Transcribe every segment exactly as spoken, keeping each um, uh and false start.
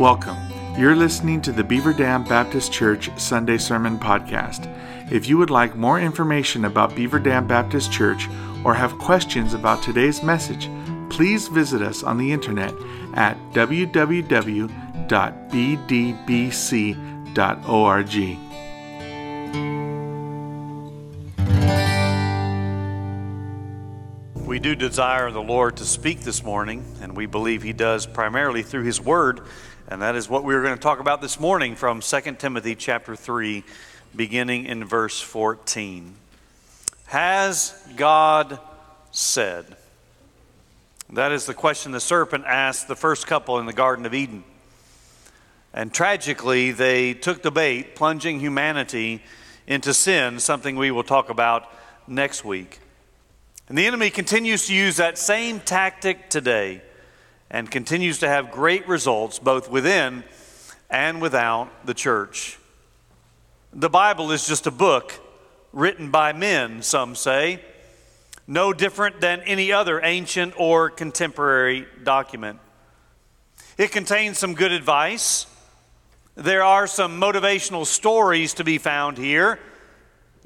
Welcome. You're listening to the Beaver Dam Baptist Church Sunday Sermon Podcast. If you would like more information about Beaver Dam Baptist Church or have questions about today's message, please visit us on the internet at w w w dot b d b c dot org. We do desire the Lord to speak this morning, and we believe He does primarily through His Word, and that is what we are going to talk about this morning from Second Timothy chapter three, beginning in verse fourteen. Has God said? That is the question the serpent asked the first couple in the Garden of Eden. And tragically, they took the bait, plunging humanity into sin, something we will talk about next week. And the enemy continues to use that same tactic today and continues to have great results both within and without the church. The Bible is just a book written by men, some say, no different than any other ancient or contemporary document. It contains some good advice. There are some motivational stories to be found here.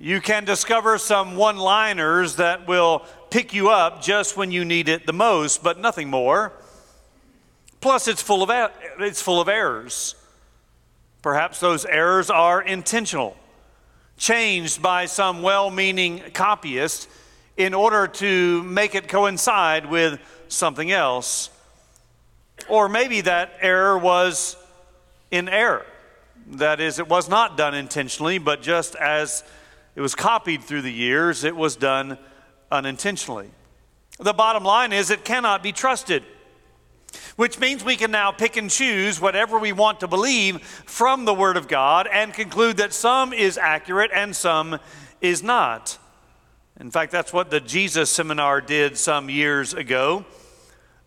You can discover some one-liners that will pick you up just when you need it the most, but nothing more. Plus, it's full of er- it's full of errors. Perhaps those errors are intentional, changed by some well-meaning copyist in order to make it coincide with something else. Or maybe that error was in error. That is, it was not done intentionally, but just as it was copied through the years, it was done unintentionally. The bottom line is it cannot be trusted, which means we can now pick and choose whatever we want to believe from the Word of God and conclude that some is accurate and some is not. In fact, that's what the Jesus Seminar did some years ago,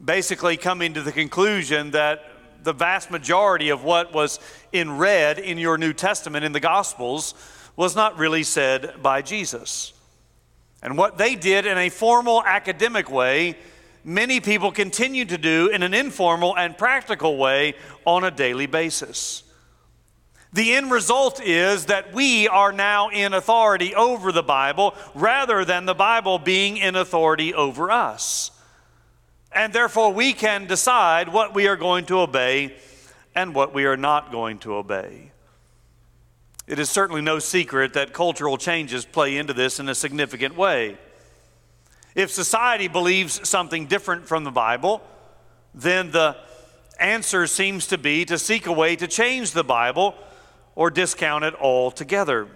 basically coming to the conclusion that the vast majority of what was in red in your New Testament in the Gospels was not really said by Jesus. And what they did in a formal academic way, many people continue to do in an informal and practical way on a daily basis. The end result is that we are now in authority over the Bible rather than the Bible being in authority over us. And therefore we can decide what we are going to obey and what we are not going to obey. It is certainly no secret that cultural changes play into this in a significant way. If society believes something different from the Bible, then the answer seems to be to seek a way to change the Bible or discount it altogether.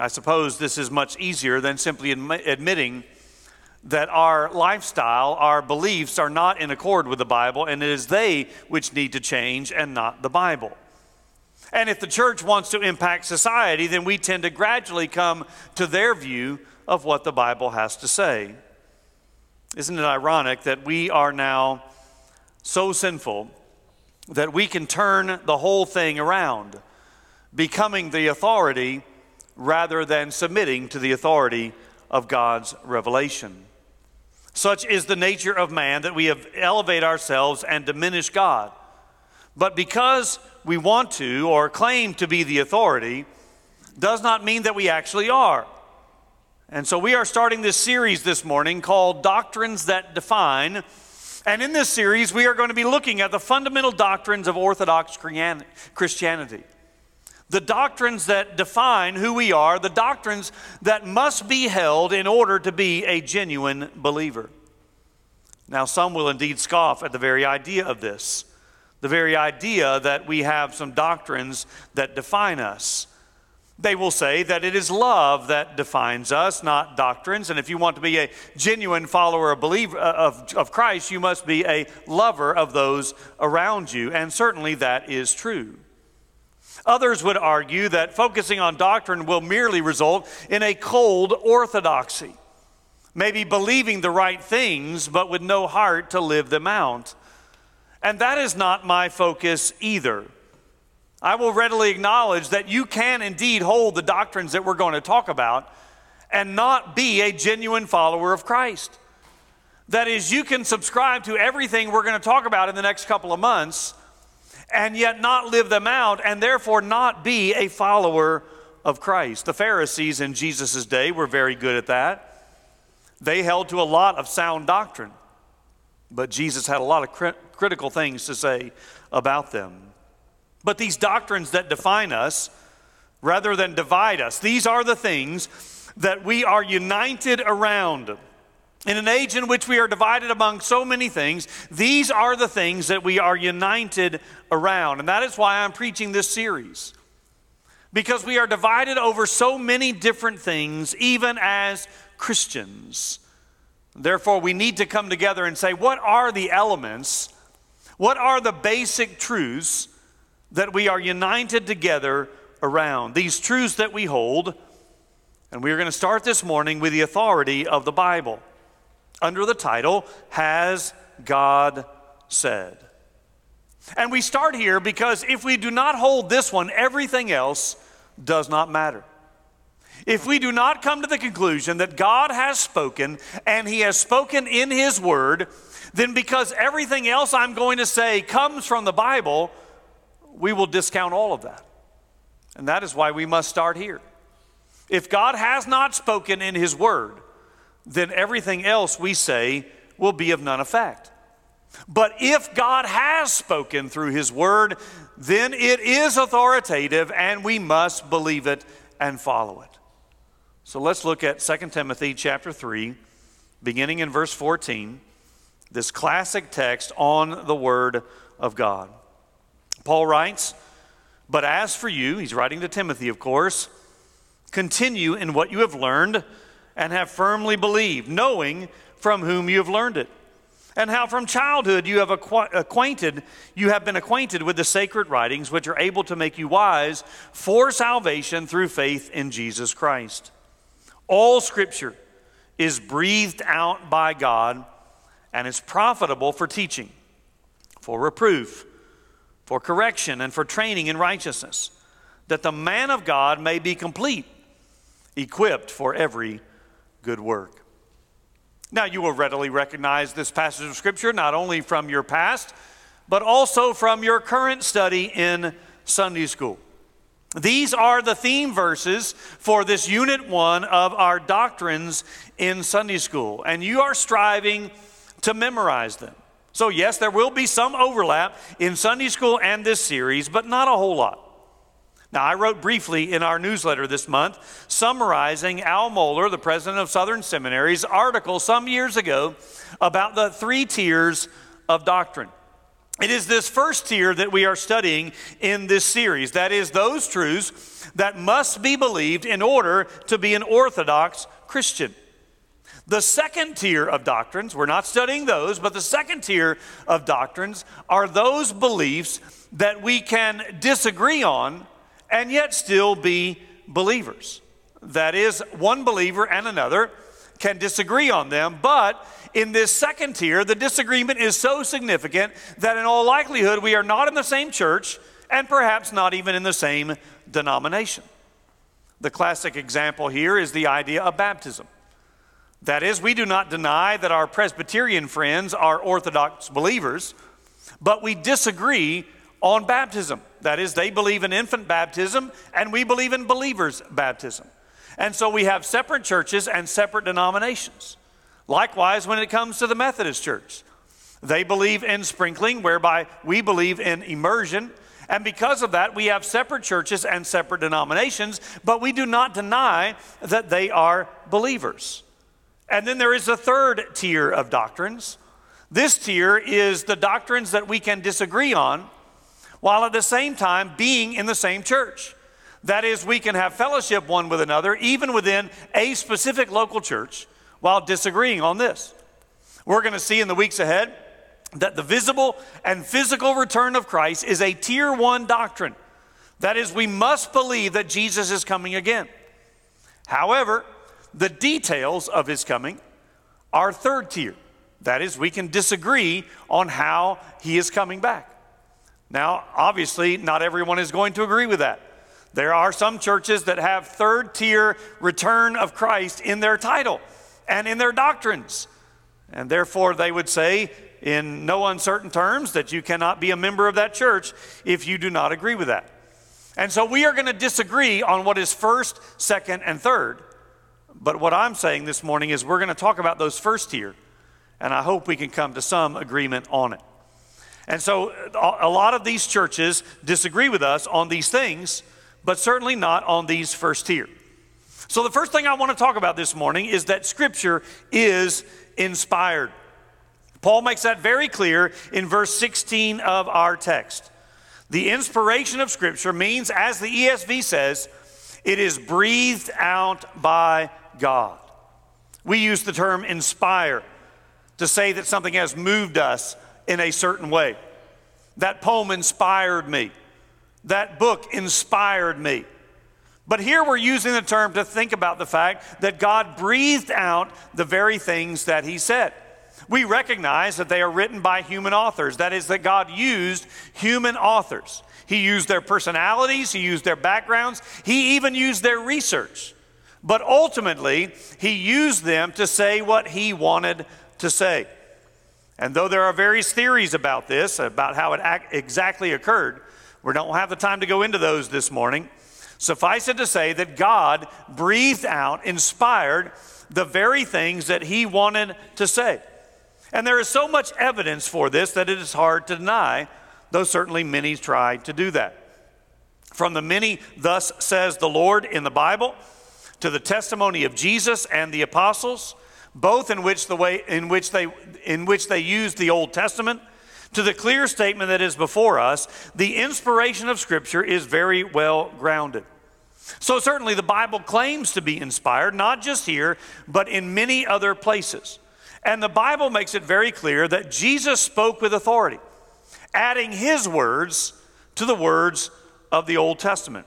I suppose this is much easier than simply admi- admitting that our lifestyle, our beliefs are not in accord with the Bible, and it is they which need to change and not the Bible. And if the church wants to impact society, then we tend to gradually come to their view of what the Bible has to say. Isn't it ironic that we are now so sinful that we can turn the whole thing around, becoming the authority rather than submitting to the authority of God's revelation? Such is the nature of man that we elevate ourselves and diminish God. But because we want to or claim to be the authority does not mean that we actually are. And so we are starting this series this morning called Doctrines That Define. And in this series, we are going to be looking at the fundamental doctrines of Orthodox Christianity. The doctrines that define who we are, the doctrines that must be held in order to be a genuine believer. Now, some will indeed scoff at the very idea of this. The very idea that we have some doctrines that define us. They will say that it is love that defines us, not doctrines. And if you want to be a genuine follower of, believer, of, of Christ, you must be a lover of those around you. And certainly that is true. Others would argue that focusing on doctrine will merely result in a cold orthodoxy, maybe believing the right things, but with no heart to live them out. And that is not my focus either. I will readily acknowledge that you can indeed hold the doctrines that we're going to talk about and not be a genuine follower of Christ. That is, you can subscribe to everything we're going to talk about in the next couple of months and yet not live them out, and therefore not be a follower of Christ. The Pharisees in Jesus' day were very good at that. They held to a lot of sound doctrine, but Jesus had a lot of crit- critical things to say about them. But these doctrines that define us, rather than divide us, these are the things that we are united around. In an age in which we are divided among so many things, these are the things that we are united around. And that is why I'm preaching this series. Because we are divided over so many different things, even as Christians. Therefore, we need to come together and say, what are the elements? What are the basic truths that we are united together around? These truths that we hold. And we are going to start this morning with the authority of the Bible, under the title, Has God Said? And we start here because if we do not hold this one, everything else does not matter. If we do not come to the conclusion that God has spoken and He has spoken in His Word, then because everything else I'm going to say comes from the Bible, we will discount all of that. And that is why we must start here. If God has not spoken in His Word, then everything else we say will be of none effect. But if God has spoken through His Word, then it is authoritative and we must believe it and follow it. So let's look at Second Timothy chapter three, beginning in verse fourteen, this classic text on the Word of God. Paul writes, "But as for you," he's writing to Timothy, of course, "continue in what you have learned and have firmly believed, knowing from whom you have learned it, and how from childhood you have acqu- acquainted, you have been acquainted with the sacred writings, which are able to make you wise for salvation through faith in Jesus Christ. All Scripture is breathed out by God and is profitable for teaching, for reproof, for correction, and for training in righteousness, that the man of God may be complete, equipped for every good work." Now, you will readily recognize this passage of Scripture, not only from your past, but also from your current study in Sunday school. These are the theme verses for this unit one of our doctrines in Sunday school, and you are striving to memorize them. So yes, there will be some overlap in Sunday school and this series, but not a whole lot. Now, I wrote briefly in our newsletter this month summarizing Al Mohler, the president of Southern Seminary's article some years ago about the three tiers of doctrine. It is this first tier that we are studying in this series. That is, those truths that must be believed in order to be an Orthodox Christian. The second tier of doctrines, we're not studying those, but the second tier of doctrines are those beliefs that we can disagree on and yet still be believers. That is, one believer and another can disagree on them, but in this second tier, the disagreement is so significant that in all likelihood, we are not in the same church and perhaps not even in the same denomination. The classic example here is the idea of baptism. That is, we do not deny that our Presbyterian friends are Orthodox believers, but we disagree on baptism. That is, they believe in infant baptism, and we believe in believers' baptism. And so we have separate churches and separate denominations. Likewise, when it comes to the Methodist Church, they believe in sprinkling, whereby we believe in immersion. And because of that, we have separate churches and separate denominations, but we do not deny that they are believers. And then there is a third tier of doctrines. This tier is the doctrines that we can disagree on, while at the same time being in the same church. That is, we can have fellowship one with another, even within a specific local church, while disagreeing on this. We're going to see in the weeks ahead that the visible and physical return of Christ is a tier one doctrine. That is, we must believe that Jesus is coming again. However, the details of His coming are third tier. That is, we can disagree on how He is coming back. Now, obviously, not everyone is going to agree with that. There are some churches that have third-tier return of Christ in their title and in their doctrines. And therefore, they would say in no uncertain terms that you cannot be a member of that church if you do not agree with that. And so we are going to disagree on what is first, second, and third. But what I'm saying this morning is we're going to talk about those first here, and I hope we can come to some agreement on it. And so a lot of these churches disagree with us on these things, but certainly not on these first here. So the first thing I want to talk about this morning is that Scripture is inspired. Paul makes that very clear in verse sixteen of our text. The inspiration of Scripture means, as the E S V says, it is breathed out by God. We use the term inspire to say that something has moved us in a certain way. That poem inspired me. That book inspired me. But here we're using the term to think about the fact that God breathed out the very things that he said. We recognize that they are written by human authors. That is, that God used human authors. He used their personalities. He used their backgrounds. He even used their research. But ultimately, he used them to say what he wanted to say. And though there are various theories about this, about how it act- exactly occurred, we don't have the time to go into those this morning. Suffice it to say that God breathed out, inspired the very things that he wanted to say. And there is so much evidence for this that it is hard to deny, though certainly many try to do that. From the many "thus says the Lord" in the Bible to the testimony of Jesus and the apostles, both in which the way in which they in which they used the Old Testament, to the clear statement that is before us, the inspiration of Scripture is very well grounded. So certainly the Bible claims to be inspired, not just here, but in many other places. And the Bible makes it very clear that Jesus spoke with authority, adding his words to the words of the Old Testament.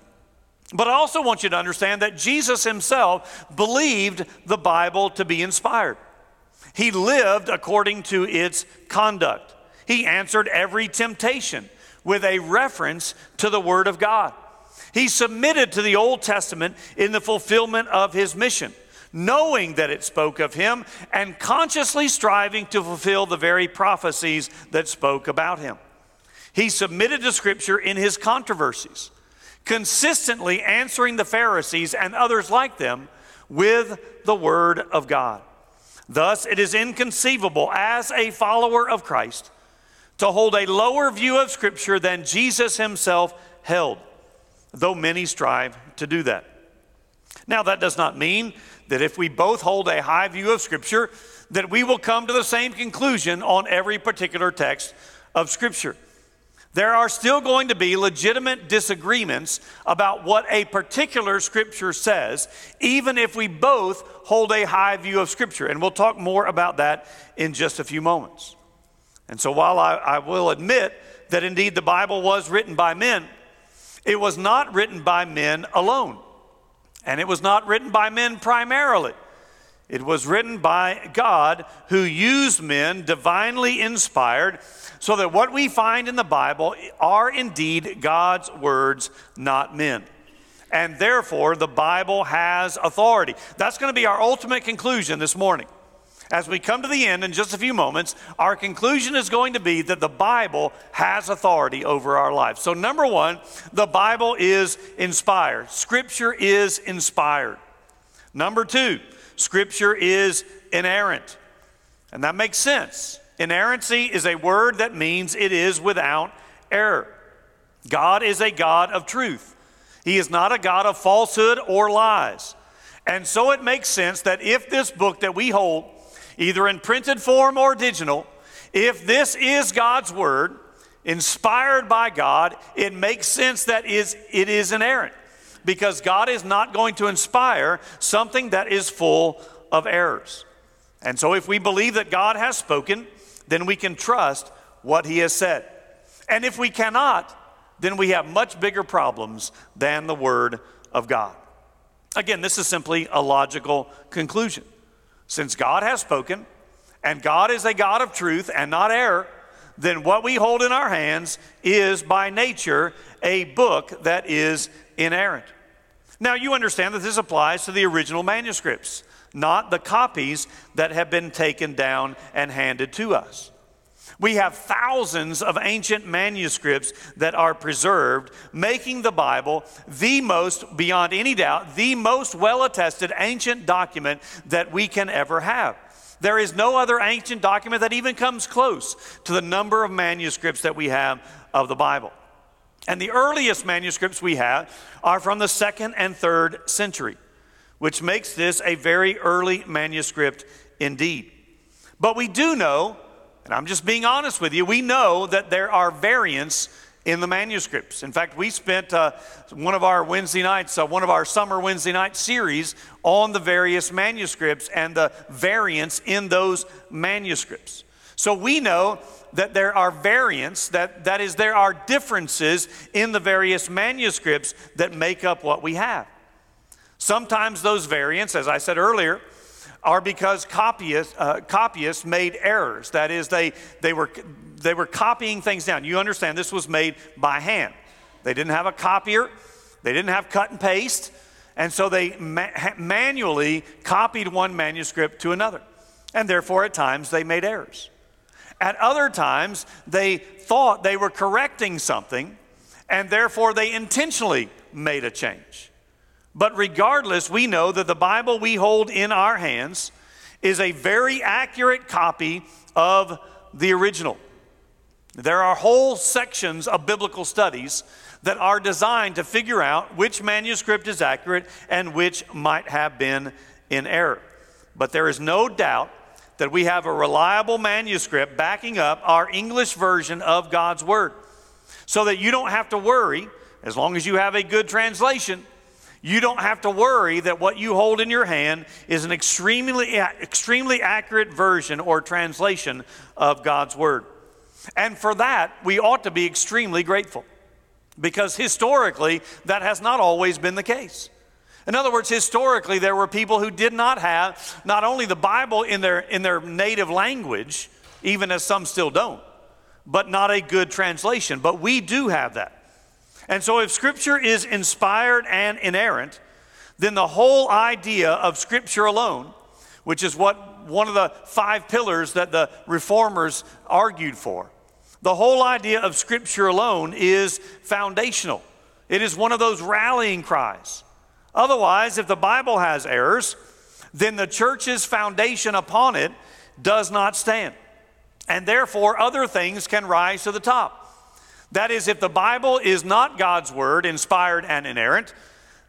But I also want you to understand that Jesus himself believed the Bible to be inspired. He lived according to its conduct. He answered every temptation with a reference to the Word of God. He submitted to the Old Testament in the fulfillment of his mission, knowing that it spoke of him and consciously striving to fulfill the very prophecies that spoke about him. He submitted to Scripture in his controversies, consistently answering the Pharisees and others like them with the Word of God. Thus, it is inconceivable as a follower of Christ to hold a lower view of Scripture than Jesus himself held, though many strive to do that. Now, that does not mean that if we both hold a high view of Scripture, that we will come to the same conclusion on every particular text of Scripture. There are still going to be legitimate disagreements about what a particular Scripture says, even if we both hold a high view of Scripture. And we'll talk more about that in just a few moments. And so while I, I will admit that indeed the Bible was written by men, it was not written by men alone. And it was not written by men primarily. It was written by God, who used men, divinely inspired, so that what we find in the Bible are indeed God's words, not men. And therefore, the Bible has authority. That's going to be our ultimate conclusion this morning. As we come to the end in just a few moments, our conclusion is going to be that the Bible has authority over our lives. So number one, the Bible is inspired. Scripture is inspired. Number two, Scripture is inerrant. And that makes sense. Inerrancy is a word that means it is without error. God is a God of truth. He is not a God of falsehood or lies. And so it makes sense that if this book that we hold, either in printed form or digital, if this is God's word, inspired by God, it makes sense that is it is inerrant, because God is not going to inspire something that is full of errors. And so if we believe that God has spoken, then we can trust what he has said. And if we cannot, then we have much bigger problems than the word of God. Again, this is simply a logical conclusion. Since God has spoken, and God is a God of truth and not error, then what we hold in our hands is by nature a book that is inerrant. Now you understand that this applies to the original manuscripts, not the copies that have been taken down and handed to us. We have thousands of ancient manuscripts that are preserved, making the Bible the most, beyond any doubt, the most well-attested ancient document that we can ever have. There is no other ancient document that even comes close to the number of manuscripts that we have of the Bible. And the earliest manuscripts we have are from the second and third century, which makes this a very early manuscript indeed. But we do know, and I'm just being honest with you, we know that there are variants in the manuscripts. In fact, we spent uh, one of our Wednesday nights, uh, one of our summer Wednesday night series on the various manuscripts and the variants in those manuscripts. So we know that there are variants, that, that is, there are differences in the various manuscripts that make up what we have. Sometimes those variants, as I said earlier, are because copyists, uh, copyists made errors. That is, they they were they were copying things down. You understand, this was made by hand. They didn't have a copier. They didn't have cut and paste. And so they ma- manually copied one manuscript to another. And therefore, at times, they made errors. At other times, they thought they were correcting something, and therefore they intentionally made a change. But regardless, we know that the Bible we hold in our hands is a very accurate copy of the original. There are whole sections of biblical studies that are designed to figure out which manuscript is accurate and which might have been in error. But there is no doubt that we have a reliable manuscript backing up our English version of God's Word, so that you don't have to worry, as long as you have a good translation, you don't have to worry that what you hold in your hand is an extremely, extremely accurate version or translation of God's Word. And for that, we ought to be extremely grateful, because historically, that has not always been the case. In other words, historically, there were people who did not have not only the Bible in their, in their native language, even as some still don't, but not a good translation. But we do have that. And so if Scripture is inspired and inerrant, then the whole idea of Scripture alone, which is what one of the five pillars that the Reformers argued for, the whole idea of Scripture alone is foundational. It is one of those rallying cries. Otherwise, if the Bible has errors, then the church's foundation upon it does not stand. And therefore, other things can rise to the top. That is, if the Bible is not God's Word, inspired and inerrant,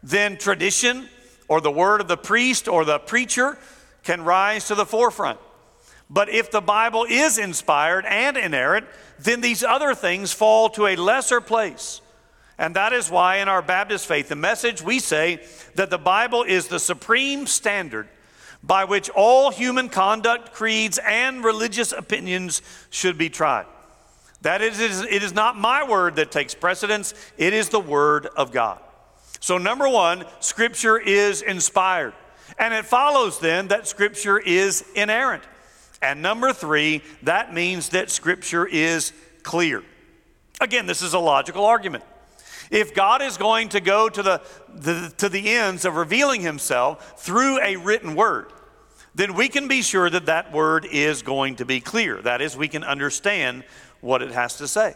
then tradition or the word of the priest or the preacher can rise to the forefront. But if the Bible is inspired and inerrant, then these other things fall to a lesser place. And that is why in our Baptist Faith and Message, we say that the Bible is the supreme standard by which all human conduct, creeds, and religious opinions should be tried. That is, it is not my word that takes precedence, it is the Word of God. So number one, Scripture is inspired. And it follows then that Scripture is inerrant. And number three, that means that Scripture is clear. Again, this is a logical argument. If God is going to go to the, the to the ends of revealing Himself through a written Word, then we can be sure that that Word is going to be clear. That is, we can understand what it has to say.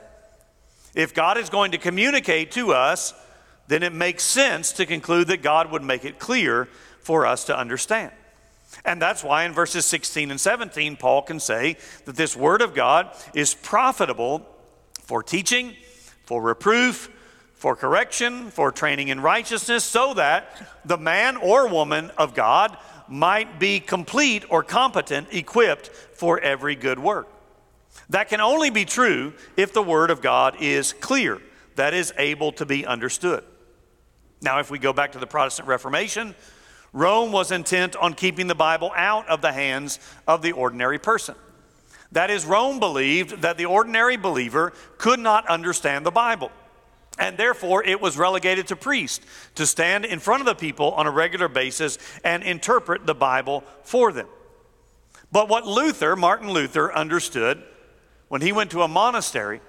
If God is going to communicate to us, then it makes sense to conclude that God would make it clear for us to understand. And that's why in verses sixteen and seventeen, Paul can say that this Word of God is profitable for teaching, for reproof, for correction, for training in righteousness, so that the man or woman of God might be complete or competent, equipped for every good work. That can only be true if the Word of God is clear, that is, able to be understood. Now, if we go back to the Protestant Reformation, Rome was intent on keeping the Bible out of the hands of the ordinary person. That is, Rome believed that the ordinary believer could not understand the Bible, and therefore it was relegated to priests to stand in front of the people on a regular basis and interpret the Bible for them. But what Luther, Martin Luther, understood when he went to a monastery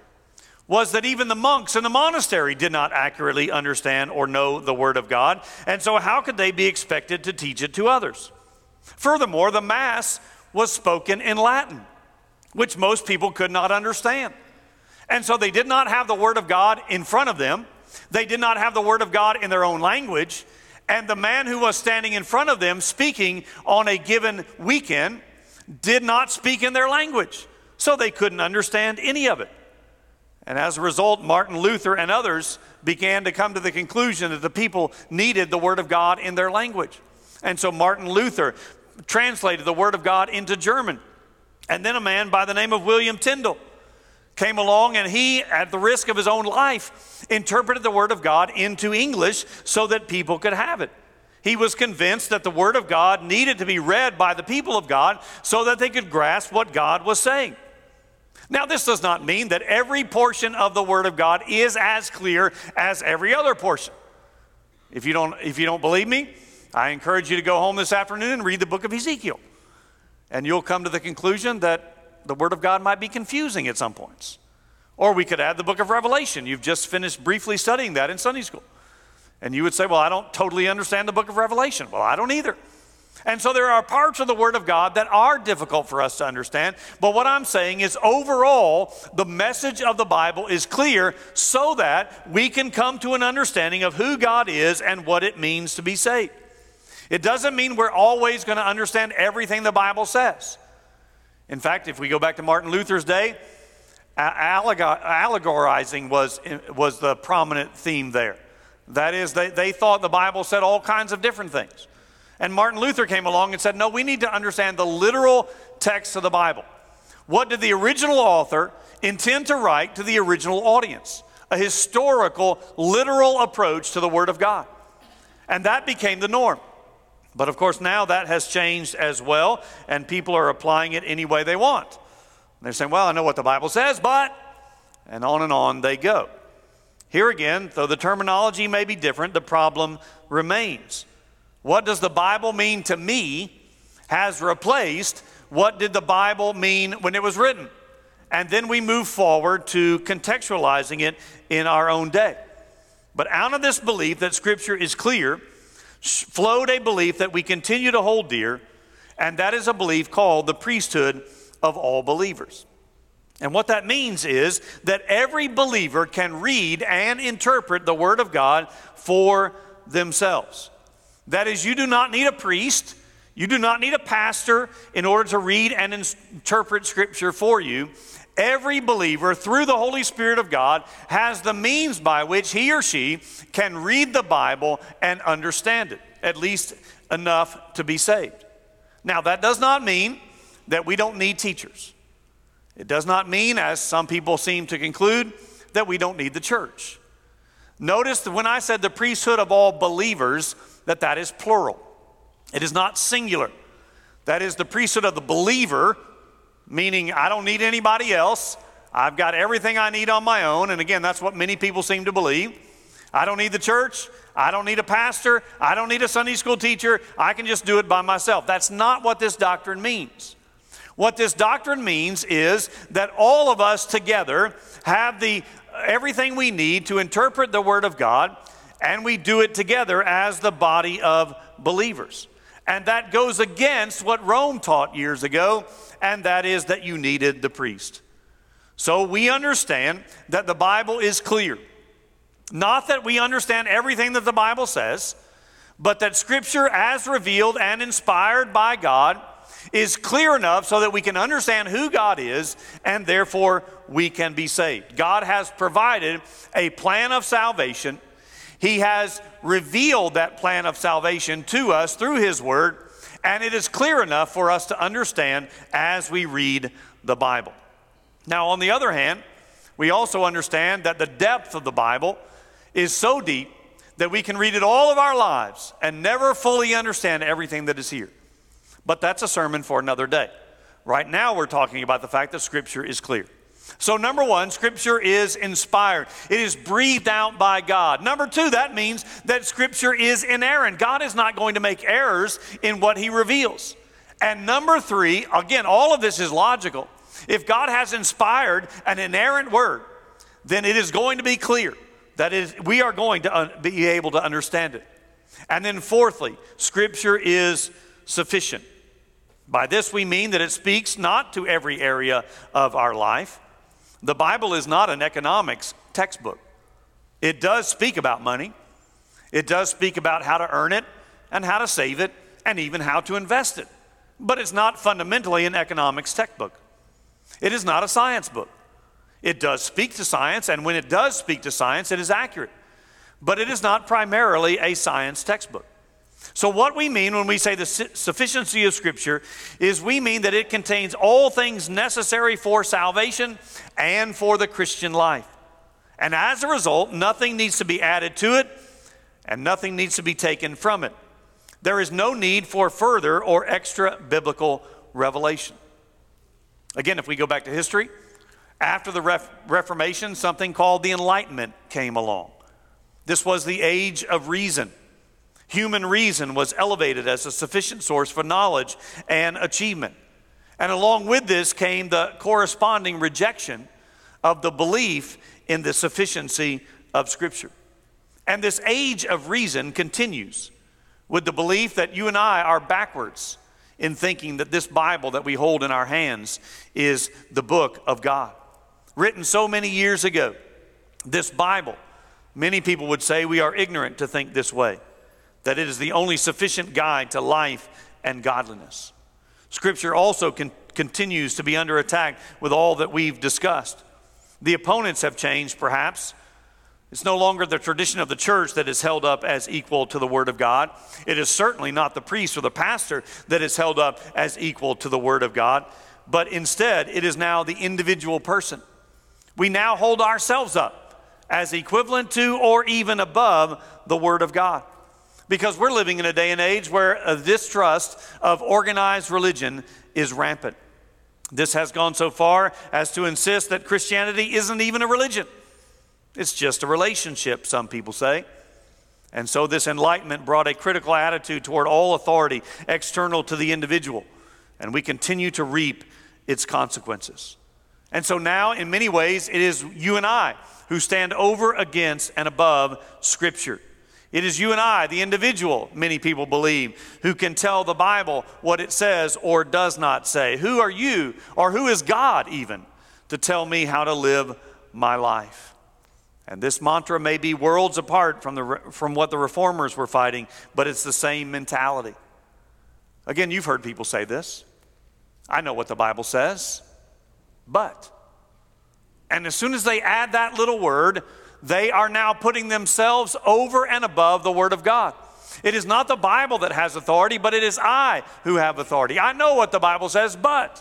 was that even the monks in the monastery did not accurately understand or know the Word of God, and so how could they be expected to teach it to others? Furthermore, the Mass was spoken in Latin, which most people could not understand. And so they did not have the Word of God in front of them. They did not have the Word of God in their own language. And the man who was standing in front of them speaking on a given weekend did not speak in their language. So they couldn't understand any of it. And as a result, Martin Luther and others began to come to the conclusion that the people needed the Word of God in their language. And so Martin Luther translated the Word of God into German. And then a man by the name of William Tyndale came along, and he, at the risk of his own life, interpreted the Word of God into English so that people could have it. He was convinced that the Word of God needed to be read by the people of God so that they could grasp what God was saying. Now, this does not mean that every portion of the Word of God is as clear as every other portion. If you don't, if you don't believe me, I encourage you to go home this afternoon and read the book of Ezekiel. And you'll come to the conclusion that the Word of God might be confusing at some points. Or we could add the book of Revelation. You've just finished briefly studying that in Sunday school. And you would say, well, I don't totally understand the book of Revelation. Well, I don't either. And so there are parts of the Word of God that are difficult for us to understand. But what I'm saying is overall, the message of the Bible is clear so that we can come to an understanding of who God is and what it means to be saved. It doesn't mean we're always going to understand everything the Bible says. In fact, if we go back to Martin Luther's day, allegorizing was, was the prominent theme there. That is, they, they thought the Bible said all kinds of different things. And Martin Luther came along and said, no, we need to understand the literal text of the Bible. What did the original author intend to write to the original audience? A historical, literal approach to the Word of God. And that became the norm. But of course, now that has changed as well, and people are applying it any way they want. And they're saying, well, I know what the Bible says, but, and on and on they go. Here again, though the terminology may be different, the problem remains. What does the Bible mean to me has replaced what did the Bible mean when it was written? And then we move forward to contextualizing it in our own day. But out of this belief that Scripture is clear flowed a belief that we continue to hold dear, and that is a belief called the priesthood of all believers. And what that means is that every believer can read and interpret the Word of God for themselves. That is, you do not need a priest, you do not need a pastor in order to read and interpret Scripture for you. Every believer, through the Holy Spirit of God, has the means by which he or she can read the Bible and understand it, at least enough to be saved. Now, that does not mean that we don't need teachers. It does not mean, as some people seem to conclude, that we don't need the church. Notice that when I said the priesthood of all believers, that that is plural. It is not singular. That is the priesthood of the believer, meaning I don't need anybody else. I've got everything I need on my own. And again, that's what many people seem to believe. I don't need the church. I don't need a pastor. I don't need a Sunday school teacher. I can just do it by myself. That's not what this doctrine means. What this doctrine means is that all of us together have the everything we need to interpret the Word of God, and we do it together as the body of believers. And that goes against what Rome taught years ago, and that is that you needed the priest. So we understand that the Bible is clear. Not that we understand everything that the Bible says, but that Scripture, as revealed and inspired by God, is clear enough so that we can understand who God is, and therefore we can be saved. God has provided a plan of salvation. He has revealed that plan of salvation to us through His Word, and it is clear enough for us to understand as we read the Bible. Now, on the other hand, we also understand that the depth of the Bible is so deep that we can read it all of our lives and never fully understand everything that is here. But that's a sermon for another day. Right now, we're talking about the fact that Scripture is clear. So number one, Scripture is inspired. It is breathed out by God. Number two, that means that Scripture is inerrant. God is not going to make errors in what He reveals. And number three, again, all of this is logical. If God has inspired an inerrant word, then it is going to be clear. That is, we are going to un- be able to understand it. And then fourthly, Scripture is sufficient. By this we mean that it speaks not to every area of our life. The Bible is not an economics textbook. It does speak about money. It does speak about how to earn it and how to save it and even how to invest it. But it's not fundamentally an economics textbook. It is not a science book. It does speak to science, and when it does speak to science, it is accurate. But it is not primarily a science textbook. So what we mean when we say the sufficiency of Scripture is we mean that it contains all things necessary for salvation and for the Christian life. And as a result, nothing needs to be added to it, and nothing needs to be taken from it. There is no need for further or extra biblical revelation. Again, if we go back to history, after the Ref- Reformation, something called the Enlightenment came along. This was the age of reason. Human reason was elevated as a sufficient source for knowledge and achievement. And along with this came the corresponding rejection of the belief in the sufficiency of Scripture. And this age of reason continues with the belief that you and I are backwards in thinking that this Bible that we hold in our hands is the book of God. Written so many years ago, this Bible, many people would say we are ignorant to think this way, that it is the only sufficient guide to life and godliness. Scripture also con- continues to be under attack with all that we've discussed. The opponents have changed, perhaps. It's no longer the tradition of the church that is held up as equal to the Word of God. It is certainly not the priest or the pastor that is held up as equal to the Word of God, but instead it is now the individual person. We now hold ourselves up as equivalent to or even above the Word of God, because we're living in a day and age where a distrust of organized religion is rampant. This has gone so far as to insist that Christianity isn't even a religion. It's just a relationship, some people say. And so this Enlightenment brought a critical attitude toward all authority external to the individual, and we continue to reap its consequences. And so now, in many ways, it is you and I who stand over, against, and above Scripture. It is you and I, the individual, many people believe, who can tell the Bible what it says or does not say. Who are you, or who is God even, to tell me how to live my life? And this mantra may be worlds apart from the from what the reformers were fighting, but it's the same mentality. Again, you've heard people say this. I know what the Bible says, but. And as soon as they add that little word, they are now putting themselves over and above the Word of God. It is not the Bible that has authority, but it is I who have authority. I know what the Bible says, but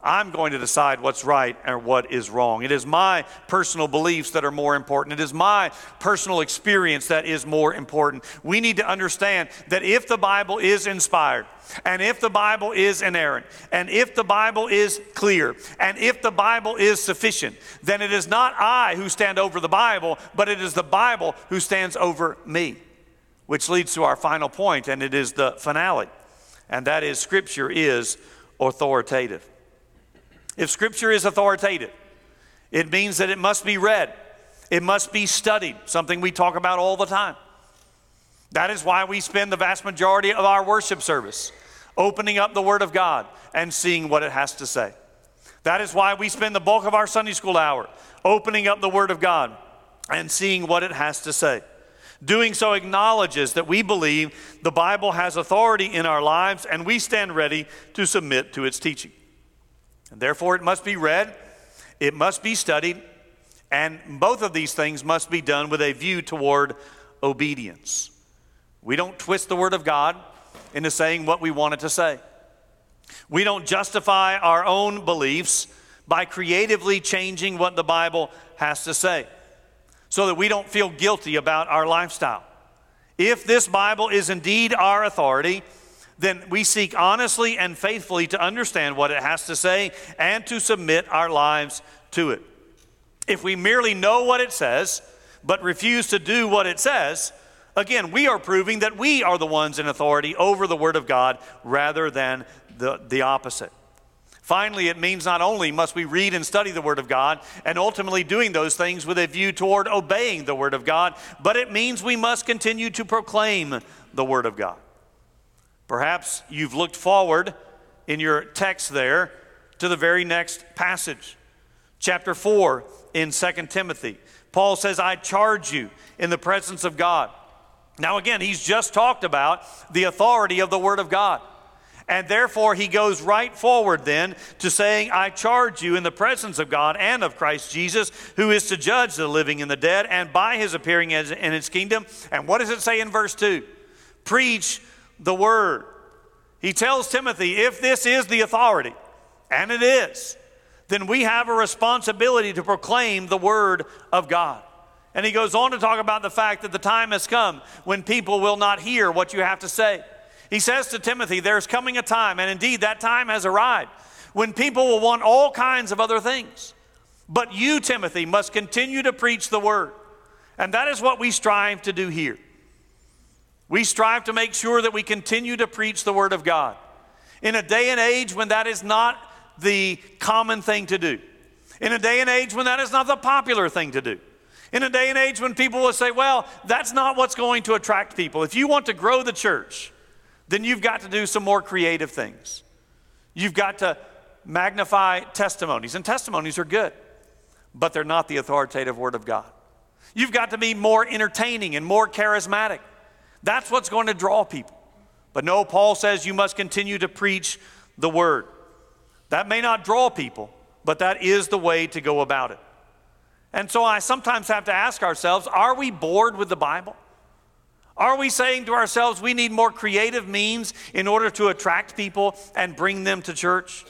I'm going to decide what's right and what is wrong. It is my personal beliefs that are more important. It is my personal experience that is more important. We need to understand that if the Bible is inspired, and if the Bible is inerrant, and if the Bible is clear, and if the Bible is sufficient, then it is not I who stand over the Bible, but it is the Bible who stands over me, which leads to our final point, and it is the finale, and that is Scripture is authoritative. If Scripture is authoritative, it means that it must be read. It must be studied, something we talk about all the time. That is why we spend the vast majority of our worship service opening up the Word of God and seeing what it has to say. That is why we spend the bulk of our Sunday school hour opening up the Word of God and seeing what it has to say. Doing so acknowledges that we believe the Bible has authority in our lives, and we stand ready to submit to its teaching. And therefore, it must be read, it must be studied, and both of these things must be done with a view toward obedience. We don't twist the Word of God into saying what we want it to say. We don't justify our own beliefs by creatively changing what the Bible has to say so that we don't feel guilty about our lifestyle. If this Bible is indeed our authority, then we seek honestly and faithfully to understand what it has to say and to submit our lives to it. If we merely know what it says, but refuse to do what it says, again, we are proving that we are the ones in authority over the Word of God rather than the, the opposite. Finally, it means not only must we read and study the Word of God and ultimately doing those things with a view toward obeying the Word of God, but it means we must continue to proclaim the Word of God. Perhaps you've looked forward in your text there to the very next passage. Chapter four in Second Timothy. Paul says, I charge you in the presence of God. Now again, he's just talked about the authority of the Word of God. And therefore, he goes right forward then to saying, I charge you in the presence of God and of Christ Jesus, who is to judge the living and the dead, and by his appearing in his kingdom. And what does it say in verse two? Preach the word. He tells Timothy, if this is the authority, and it is, then we have a responsibility to proclaim the word of God. And he goes on to talk about the fact that the time has come when people will not hear what you have to say. He says to Timothy, there's coming a time, and indeed that time has arrived, when people will want all kinds of other things. But you, Timothy, must continue to preach the word. And that is what we strive to do here. We strive to make sure that we continue to preach the word of God. In a day and age when that is not the common thing to do. In a day and age when that is not the popular thing to do. In a day and age when people will say, well, that's not what's going to attract people. If you want to grow the church, then you've got to do some more creative things. You've got to magnify testimonies, and testimonies are good, but they're not the authoritative word of God. You've got to be more entertaining and more charismatic. That's what's going to draw people. But no, Paul says you must continue to preach the word. That may not draw people, but that is the way to go about it. And so I sometimes have to ask ourselves, are we bored with the Bible? Are we saying to ourselves we need more creative means in order to attract people and bring them to church?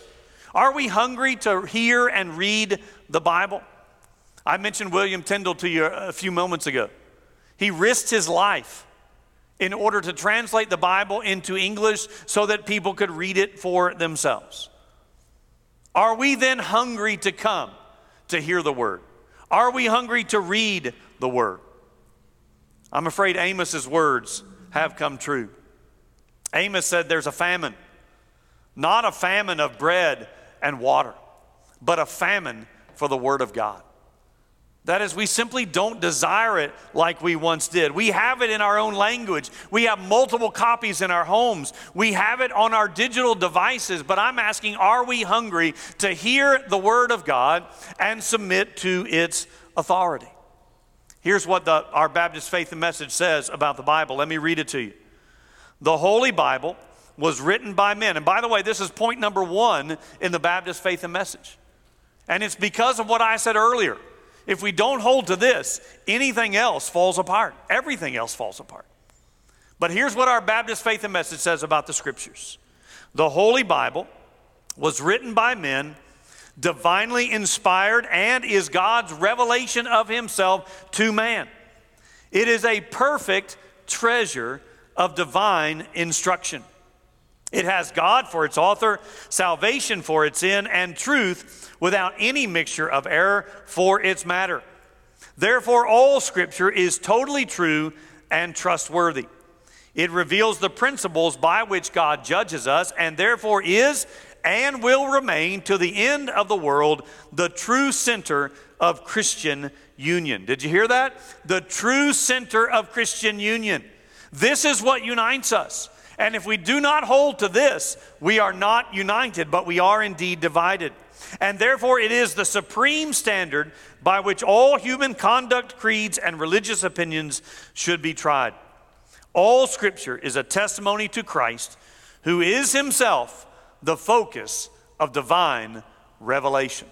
Are we hungry to hear and read the Bible? I mentioned William Tyndale to you a few moments ago. He risked his life in order to translate the Bible into English so that people could read it for themselves. Are we then hungry to come to hear the Word? Are we hungry to read the Word? I'm afraid Amos's words have come true. Amos said there's a famine, not a famine of bread and water, but a famine for the Word of God. That is, we simply don't desire it like we once did. We have it in our own language. We have multiple copies in our homes. We have it on our digital devices. But I'm asking, are we hungry to hear the Word of God and submit to its authority? Here's what the, our Baptist Faith and Message says about the Bible. Let me read it to you. The Holy Bible was written by men. And by the way, this is point number one in the Baptist Faith and Message. And it's because of what I said earlier. If we don't hold to this, anything else falls apart. Everything else falls apart. But here's what our Baptist Faith and Message says about the Scriptures. The Holy Bible was written by men, divinely inspired, and is God's revelation of himself to man. It is a perfect treasure of divine instruction. It has God for its author, salvation for its end, and truth without any mixture of error for its matter. Therefore, all Scripture is totally true and trustworthy. It reveals the principles by which God judges us, and therefore is and will remain to the end of the world the true center of Christian union. Did you hear that? The true center of Christian union. This is what unites us. And if we do not hold to this, we are not united, but we are indeed divided. And therefore it is the supreme standard by which all human conduct, creeds, and religious opinions should be tried. All Scripture is a testimony to Christ, who is himself the focus of divine revelation.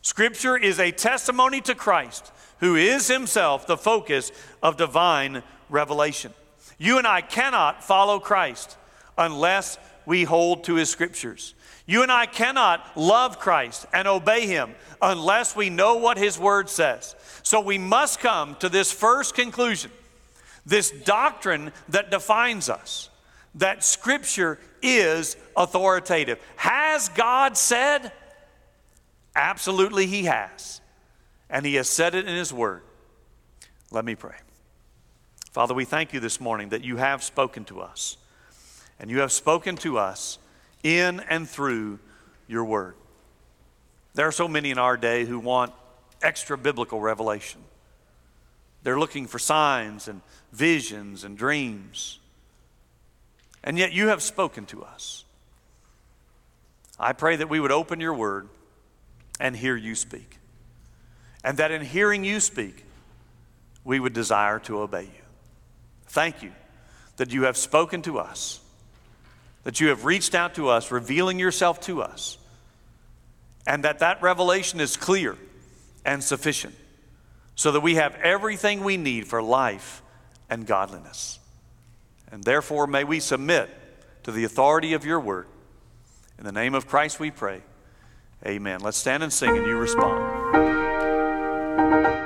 Scripture is a testimony to Christ, who is himself the focus of divine revelation. You and I cannot follow Christ unless we hold to his Scriptures. You and I cannot love Christ and obey him unless we know what his Word says. So we must come to this first conclusion, this doctrine that defines us, that Scripture is authoritative. Has God said? Absolutely he has. And he has said it in his Word. Let me pray. Father, we thank you this morning that you have spoken to us. And you have spoken to us in and through your Word. There are so many in our day who want extra biblical revelation. They're looking for signs and visions and dreams. And yet you have spoken to us. I pray that we would open your word and hear you speak. And that in hearing you speak, we would desire to obey you. Thank you that you have spoken to us, that you have reached out to us, revealing yourself to us, and that that revelation is clear and sufficient so that we have everything we need for life and godliness. And therefore, may we submit to the authority of your word. In the name of Christ we pray. Amen. Let's stand and sing, and you respond.